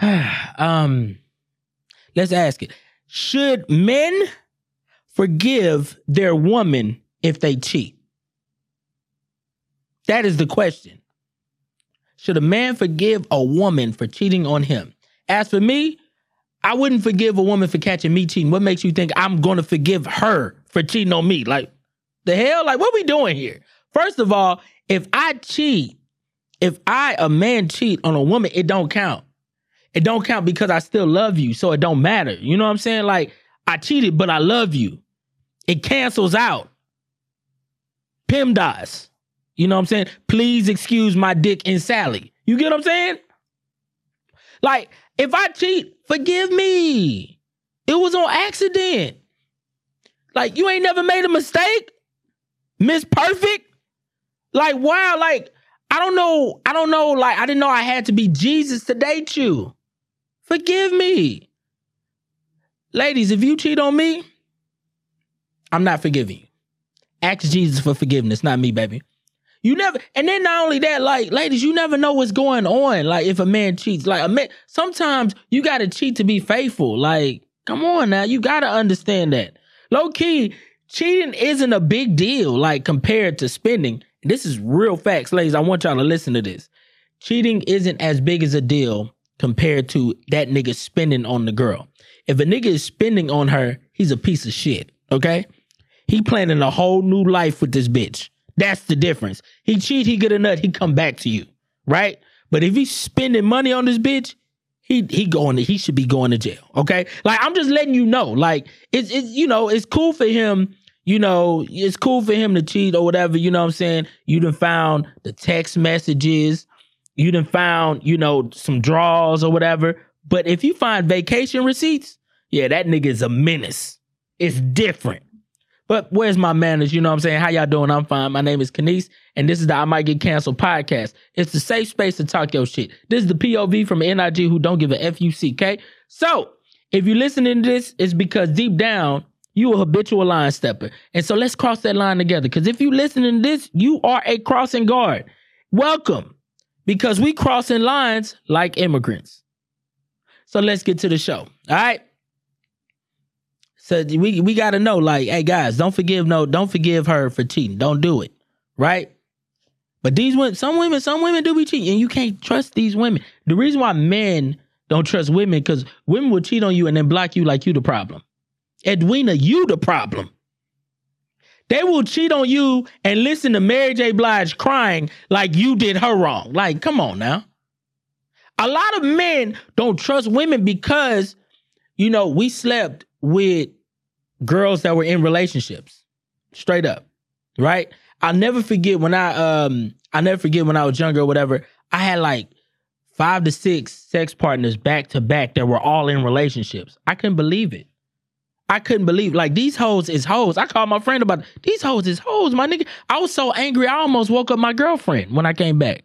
Let's ask it. Should men forgive their woman if they cheat? That is the question. Should a man forgive a woman for cheating on him? As for me, I wouldn't forgive a woman for catching me cheating. What makes you think I'm going to forgive her for cheating on me? Like, the hell? Like, what we doing here? First of all, if a man cheat on a woman, it don't count. It don't count because I still love you, so it don't matter. You know what I'm saying? Like, I cheated, but I love you. It cancels out. PEMDAS. You know what I'm saying? Please excuse my dick and Sally. You get what I'm saying? Like, if I cheat, forgive me. It was on accident. Like, you ain't never made a mistake? Miss Perfect? Like, wow, like, I don't know, like, I didn't know I had to be Jesus to date you. Forgive me. Ladies, if you cheat on me, I'm not forgiving you. Ask Jesus for forgiveness, not me, baby. You never, and then not only that, like, ladies, you never know what's going on. Like, if a man cheats, like, a man, sometimes you got to cheat to be faithful. Like, come on now, you got to understand that. Low key, cheating isn't a big deal, like, compared to spending. This is real facts, ladies. I want y'all to listen to this. Cheating isn't as big as a deal compared to that nigga spending on the girl. If a nigga is spending on her, he's a piece of shit, okay? He planning a whole new life with this bitch. That's the difference. He cheat, he get a nut, he come back to you, right? But if he's spending money on this bitch, he should be going to jail, okay? Like, I'm just letting you know, like, it's you know, it's cool for him, you know, it's cool for him to cheat or whatever, you know what I'm saying? You done found the text messages, you done found, you know, some draws or whatever, but if you find vacation receipts, yeah, that nigga is a menace. It's different. But where's my manners? You know what I'm saying? How y'all doing? I'm fine. My name is Kanice, and this is the I Might Get Canceled podcast. It's the safe space to talk your shit. This is the POV from NIG who don't give a F-U-C-K. So, if you're listening to this, it's because deep down, you a habitual line stepper. And so let's cross that line together. Because if you're listening to this, you are a crossing guard. Welcome. Because we crossing lines like immigrants. So let's get to the show. All right? So we got to know, like, hey, guys, don't forgive her for cheating. Don't do it, right? But these women, some women do be cheating, and you can't trust these women. The reason why men don't trust women, because women will cheat on you and then block you like you the problem. Edwina, you the problem. They will cheat on you and listen to Mary J. Blige crying like you did her wrong. Like, come on now. A lot of men don't trust women because, you know, we slept with girls that were in relationships, straight up, right? I'll never forget when I was younger or whatever, I had like 5 to 6 sex partners back to back that were all in relationships. I couldn't believe it. Like, these hoes is hoes. I called my friend about it. These hoes is hoes, my nigga. I was so angry, I almost woke up my girlfriend when I came back.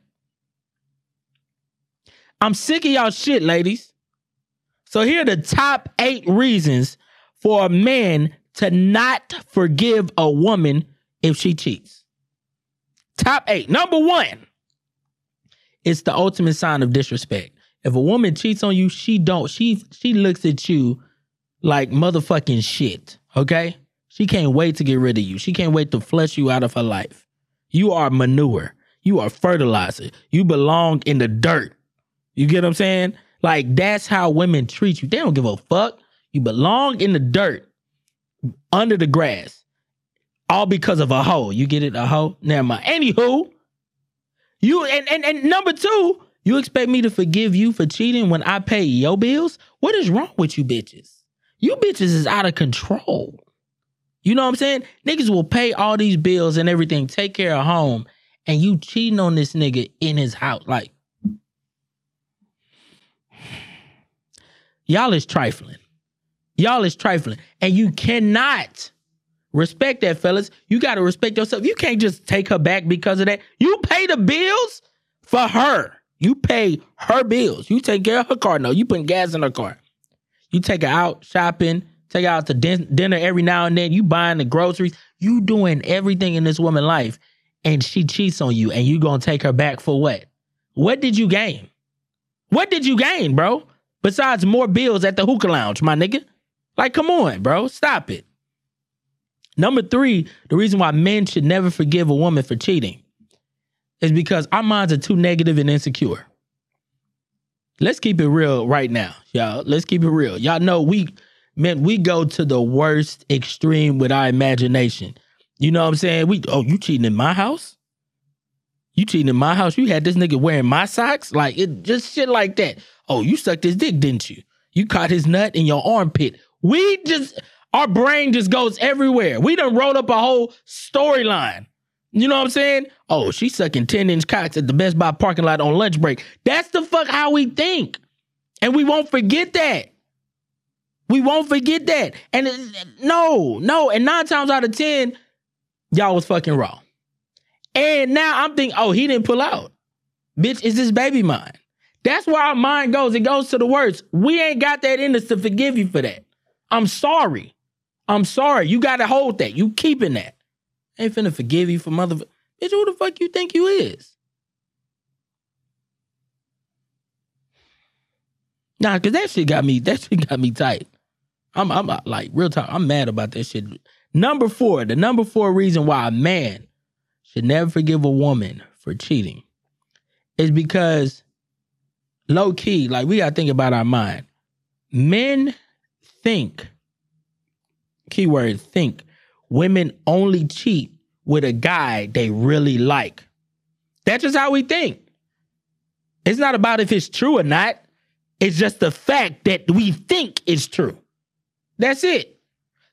I'm sick of y'all shit, ladies. So here are the top 8 reasons for a man to not forgive a woman if she cheats. Top 8. Number 1. It's the ultimate sign of disrespect. If a woman cheats on you, she looks at you like motherfucking shit, okay? She can't wait to get rid of you. She can't wait to flush you out of her life. You are manure. You are fertilizer. You belong in the dirt. You get what I'm saying? Like, that's how women treat you. They don't give a fuck. You belong in the dirt, under the grass, all because of a hoe. You get it? A hoe? Never mind. Anywho, you and number 2, you expect me to forgive you for cheating when I pay your bills? What is wrong with you bitches? You bitches is out of control. You know what I'm saying? Niggas will pay all these bills and everything, take care of home, and you cheating on this nigga in his house. Like, y'all is trifling. And you cannot respect that, fellas. You got to respect yourself. You can't just take her back because of that. You pay the bills for her. You pay her bills. You take care of her car. No, you putting gas in her car. You take her out shopping, take her out to dinner every now and then. You buying the groceries. You doing everything in this woman's life, and she cheats on you, and you going to take her back for what? What did you gain? What did you gain, bro? Besides more bills at the hookah lounge, my nigga. Like, come on, bro. Stop it. Number three, the reason why men should never forgive a woman for cheating is because our minds are too negative and insecure. Let's keep it real right now, y'all. Let's keep it real. Y'all know we go to the worst extreme with our imagination. You know what I'm saying? You cheating in my house? You cheating in my house? You had this nigga wearing my socks? Like, it just shit like that. Oh, you sucked his dick, didn't you? You caught his nut in your armpit. Our brain just goes everywhere. We done rolled up a whole storyline. You know what I'm saying? Oh, she's sucking 10-inch cocks at the Best Buy parking lot on lunch break. That's the fuck how we think. And we won't forget that. We won't forget that. And no. And 9 times out of 10, y'all was fucking wrong. And now I'm thinking, oh, he didn't pull out. Bitch, is this baby mine? That's where our mind goes. It goes to the worst. We ain't got that in us to forgive you for that. I'm sorry. I'm sorry. You got to hold that. You keeping that. Ain't finna forgive you for motherfucker. Bitch, who the fuck you think you is? Nah, cause that shit got me tight. I'm like, real talk, I'm mad about that shit. The number four reason why a man should never forgive a woman for cheating is because low key, like, we gotta think about our mind. Men think, keyword think, women only cheat with a guy they really like. That's just how we think. It's not about if it's true or not. It's just the fact that we think it's true. That's it.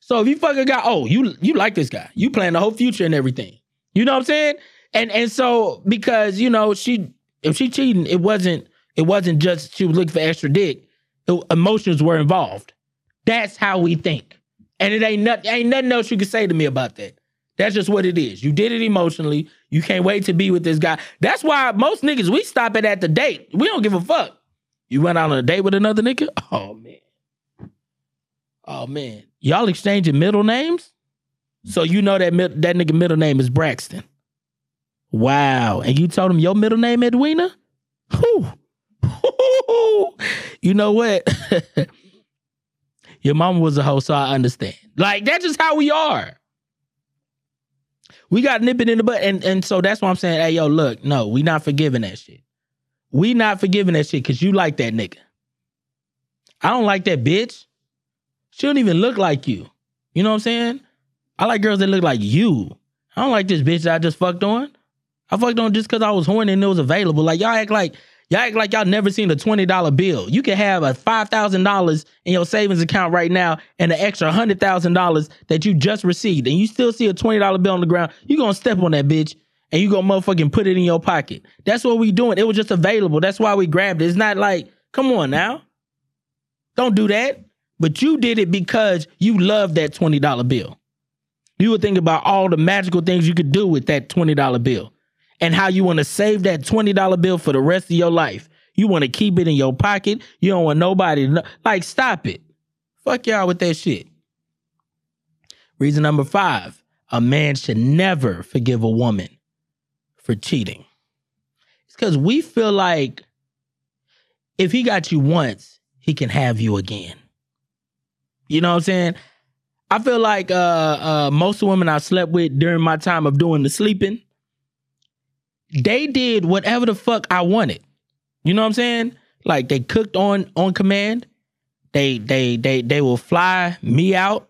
So if you fuck a guy, oh, you like this guy. You plan the whole future and everything. You know what I'm saying? And so because, you know, if she cheating, it wasn't just she was looking for extra dick. Emotions were involved. That's how we think. And it ain't nothing else you can say to me about that. That's just what it is. You did it emotionally. You can't wait to be with this guy. That's why most niggas, we stop it at the date. We don't give a fuck. You went out on a date with another nigga? Oh, man. Y'all exchanging middle names? So you know that nigga middle name is Braxton. Wow. And you told him your middle name, Edwina? Whew. You know what? Your mama was a hoe, so I understand. Like, that's just how we are. We got nipping in the butt. And so that's why I'm saying, hey, yo, look, no, we not forgiving that shit. We not forgiving that shit because you like that nigga. I don't like that bitch. She don't even look like you. You know what I'm saying? I like girls that look like you. I don't like this bitch that I just fucked on. I fucked on just because I was horny and it was available. Like, y'all act like y'all never seen a $20 bill. You can have a $5,000 in your savings account right now and an extra $100,000 that you just received, and you still see a $20 bill on the ground. You gonna step on that bitch and you gonna motherfucking put it in your pocket. That's what we doing. It was just available. That's why we grabbed it. It's not like, come on now. Don't do that. But you did it because you love that $20 bill. You would think about all the magical things you could do with that $20 bill. And how you want to save that $20 bill for the rest of your life. You want to keep it in your pocket. You don't want nobody to know. Like, stop it. Fuck y'all with that shit. Reason number 5. A man should never forgive a woman for cheating. It's because we feel like if he got you once, he can have you again. You know what I'm saying? I feel like most women I slept with during my time of doing the sleeping, they did whatever the fuck I wanted. You know what I'm saying? Like, they cooked on command. They will fly me out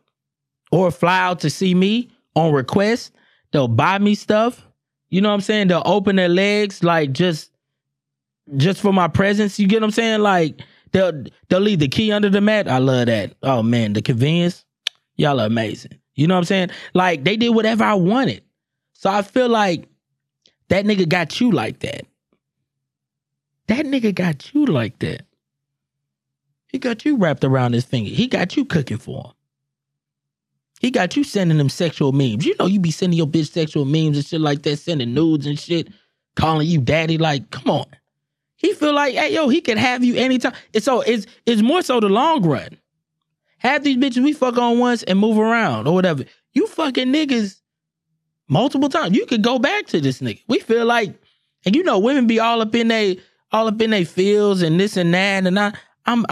or fly out to see me on request. They'll buy me stuff. You know what I'm saying? They'll open their legs, like, just for my presence. You get what I'm saying? Like, they'll leave the key under the mat. I love that. Oh, man, the convenience. Y'all are amazing. You know what I'm saying? Like, they did whatever I wanted. So I feel like that nigga got you like that. That nigga got you like that. He got you wrapped around his finger. He got you cooking for him. He got you sending him sexual memes. You know you be sending your bitch sexual memes and shit like that, sending nudes and shit, calling you daddy. Like, come on. He feel like, hey, yo, he can have you anytime. And so it's more so the long run. Half these bitches we fuck on once and move around or whatever. You fucking niggas multiple times. You could go back to this nigga. We feel like, and you know, women be all up in their fields and this and that. And I'm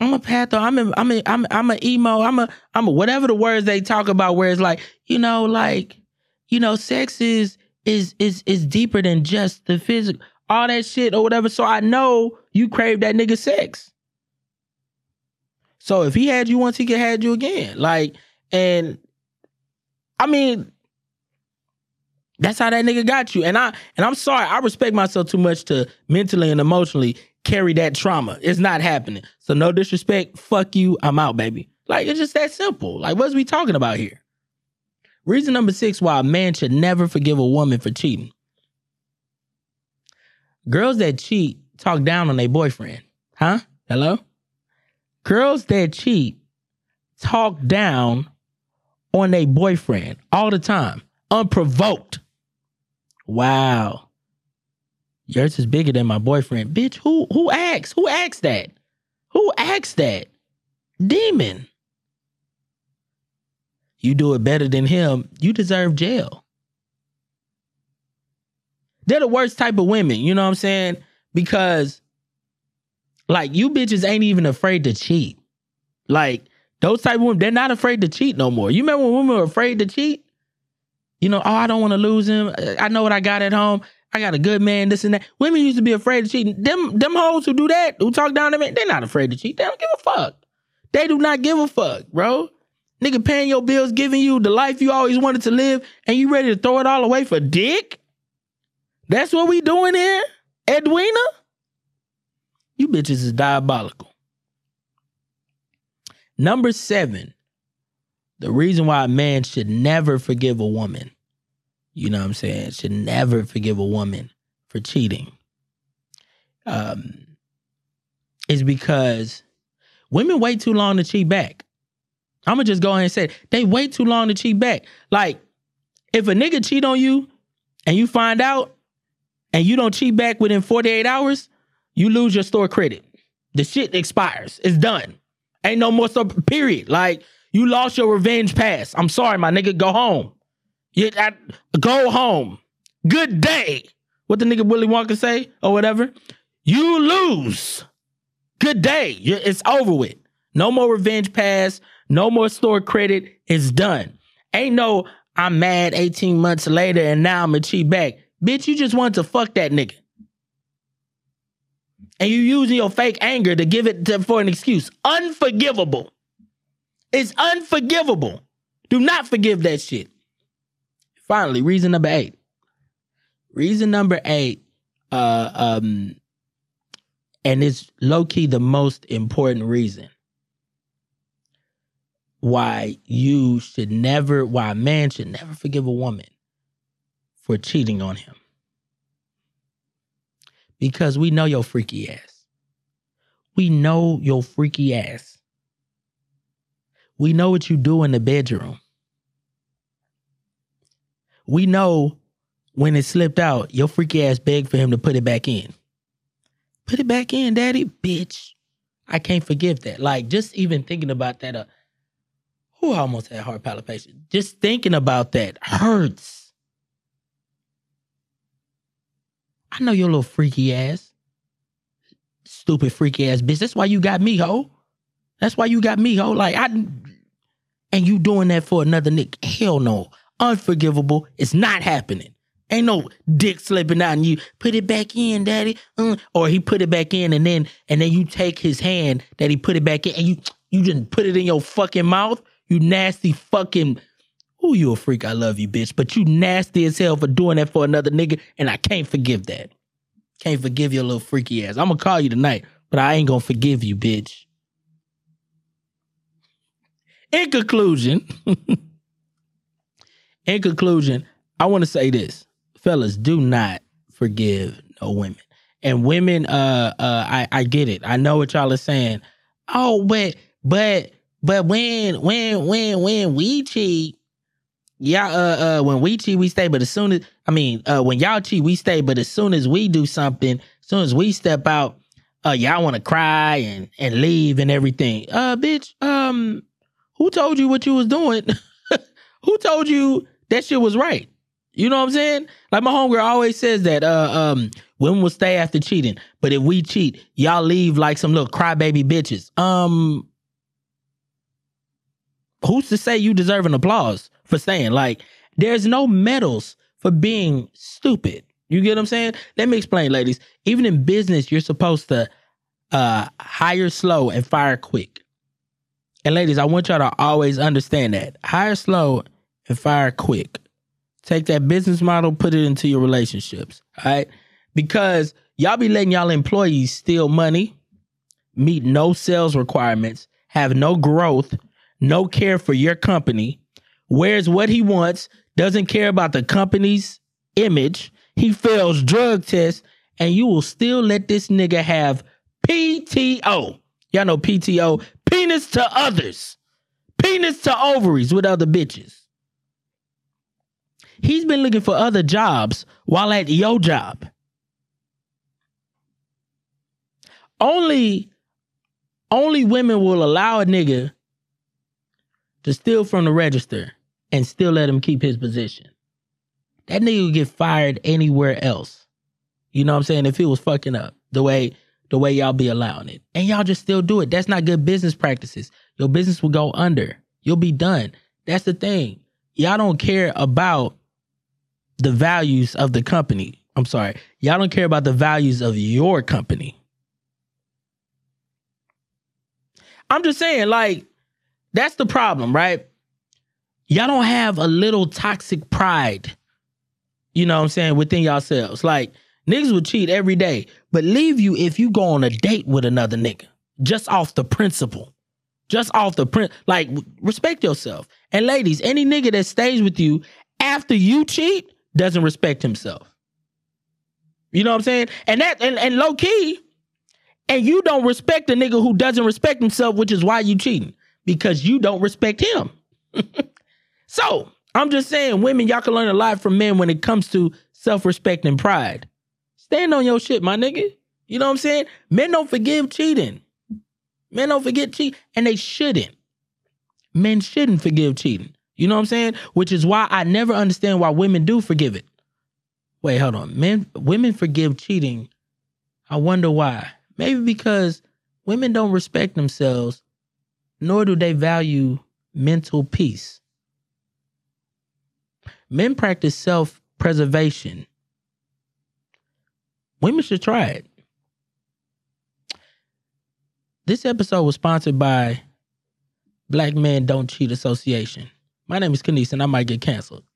a patho. I'm a emo. I'm a whatever the words they talk about, where it's like, you know, sex is deeper than just the physical, all that shit or whatever. So I know you crave that nigga sex. So if he had you once, he could have you again. Like, and I mean, that's how that nigga got you. And I'm sorry, I respect myself too much to mentally and emotionally carry that trauma. It's not happening. So no disrespect. Fuck you. I'm out, baby. Like, it's just that simple. Like, what's we talking about here? Reason number 6 why a man should never forgive a woman for cheating. Girls that cheat talk down on their boyfriend. Huh? Hello? Girls that cheat talk down on their boyfriend all the time. Unprovoked. Wow. Yours is bigger than my boyfriend. Bitch, who acts? Who acts that? Who acts that? Demon. You do it better than him, you deserve jail. They're the worst type of women, you know what I'm saying? Because, like, you bitches ain't even afraid to cheat. Like, those type of women, they're not afraid to cheat no more. You remember when women were afraid to cheat? You know, oh, I don't want to lose him. I know what I got at home. I got a good man, this and that. Women used to be afraid of cheating. Them hoes who do that, who talk down to me, they're not afraid to cheat. They don't give a fuck. They do not give a fuck, bro. Nigga paying your bills, giving you the life you always wanted to live, and you ready to throw it all away for dick? That's what we doing here, Edwina? You bitches is diabolical. Number 7, the reason why a man should never forgive a woman. You know what I'm saying? Should never forgive a woman for cheating. It's because women wait too long to cheat back. I'm going to just go ahead and say it. They wait too long to cheat back. Like, if a nigga cheat on you and you find out and you don't cheat back within 48 hours, you lose your store credit. The shit expires. It's done. Ain't no more store, period. Like, you lost your revenge pass. I'm sorry, my nigga. Go home. Go home. Good day. What the nigga Willy Wonka say or whatever? You lose. Good day. It's over with. No more revenge pass. No more store credit. It's done. Ain't no, I'm mad 18 months later and now I'm a cheat back. Bitch, you just wanted to fuck that nigga. And you using your fake anger to give it for an excuse. Unforgivable. It's unforgivable. Do not forgive that shit. Finally, reason number 8. Reason number 8, and it's low-key the most important reason why you should never, why a man should never forgive a woman for cheating on him. Because we know your freaky ass. We know your freaky ass. We know what you do in the bedroom. We know when it slipped out, your freaky ass begged for him to put it back in. Put it back in, daddy, bitch. I can't forgive that. Like, just even thinking about that, I almost had heart palpitation. Just thinking about that hurts. I know your little freaky ass. Stupid freaky ass bitch. That's why you got me, ho. That's why you got me, ho. Like, and you doing that for another nigga. Hell no. Unforgivable. It's not happening. Ain't no dick slipping out and you put it back in, daddy. Or he put it back in and then you take his hand that he put it back in and you just put it in your fucking mouth. You nasty fucking, ooh, you a freak. I love you, bitch. But you nasty as hell for doing that for another nigga, and I can't forgive that. Can't forgive your little freaky ass. I'm gonna call you tonight, but I ain't gonna forgive you, bitch. In conclusion, I want to say this. Fellas, do not forgive no women. And women, I get it. I know what y'all are saying. Oh, but when we cheat, y'all, when we cheat, we stay. But as soon as, when y'all cheat, we stay. But as soon as we do something, as soon as we step out, y'all want to cry and leave and everything. Bitch, who told you what you was doing? Who told you that shit was right? You know what I'm saying? Like my homegirl always says that women will stay after cheating, but if we cheat, y'all leave like some little crybaby bitches. Who's to say you deserve an applause for staying? Like, there's no medals for being stupid. You get what I'm saying? Let me explain, ladies. Even in business, you're supposed to hire slow and fire quick. And ladies, I want y'all to always understand that. Hire slow and fire quick. Take that business model, put it into your relationships, all right? Because y'all be letting y'all employees steal money, meet no sales requirements, have no growth, no care for your company, wears what he wants, doesn't care about the company's image, he fails drug tests, and you will still let this nigga have PTO. Y'all know PTO, penis to others, penis to ovaries with other bitches. He's been looking for other jobs while at your job. Only women will allow a nigga to steal from the register and still let him keep his position. That nigga would get fired anywhere else. You know what I'm saying? If he was fucking up the way y'all be allowing it. And y'all just still do it. That's not good business practices. Your business will go under. You'll be done. That's the thing. Y'all don't care about the values of the company. I'm sorry. Y'all don't care about the values of your company. I'm just saying, like, that's the problem, right? Y'all don't have a little toxic pride, you know what I'm saying, within yourselves. Like, niggas will cheat every day, but leave you if you go on a date with another nigga, just off the principle. Just off the print. Like, respect yourself. And ladies, any nigga that stays with you after you cheat doesn't respect himself. You know what I'm saying? And that and low key, and you don't respect a nigga who doesn't respect himself, which is why you cheating. Because you don't respect him. So, I'm just saying, women, y'all can learn a lot from men when it comes to self-respect and pride. Stand on your shit, my nigga. You know what I'm saying? Men don't forgive cheating. Men don't forget cheating, and they shouldn't. Men shouldn't forgive cheating. You know what I'm saying? Which is why I never understand why women do forgive it. Wait, hold on. Women forgive cheating. I wonder why. Maybe because women don't respect themselves, nor do they value mental peace. Men practice self-preservation. Women should try it. This episode was sponsored by Black Men Don't Cheat Association. My name is Kanice, and I might get canceled.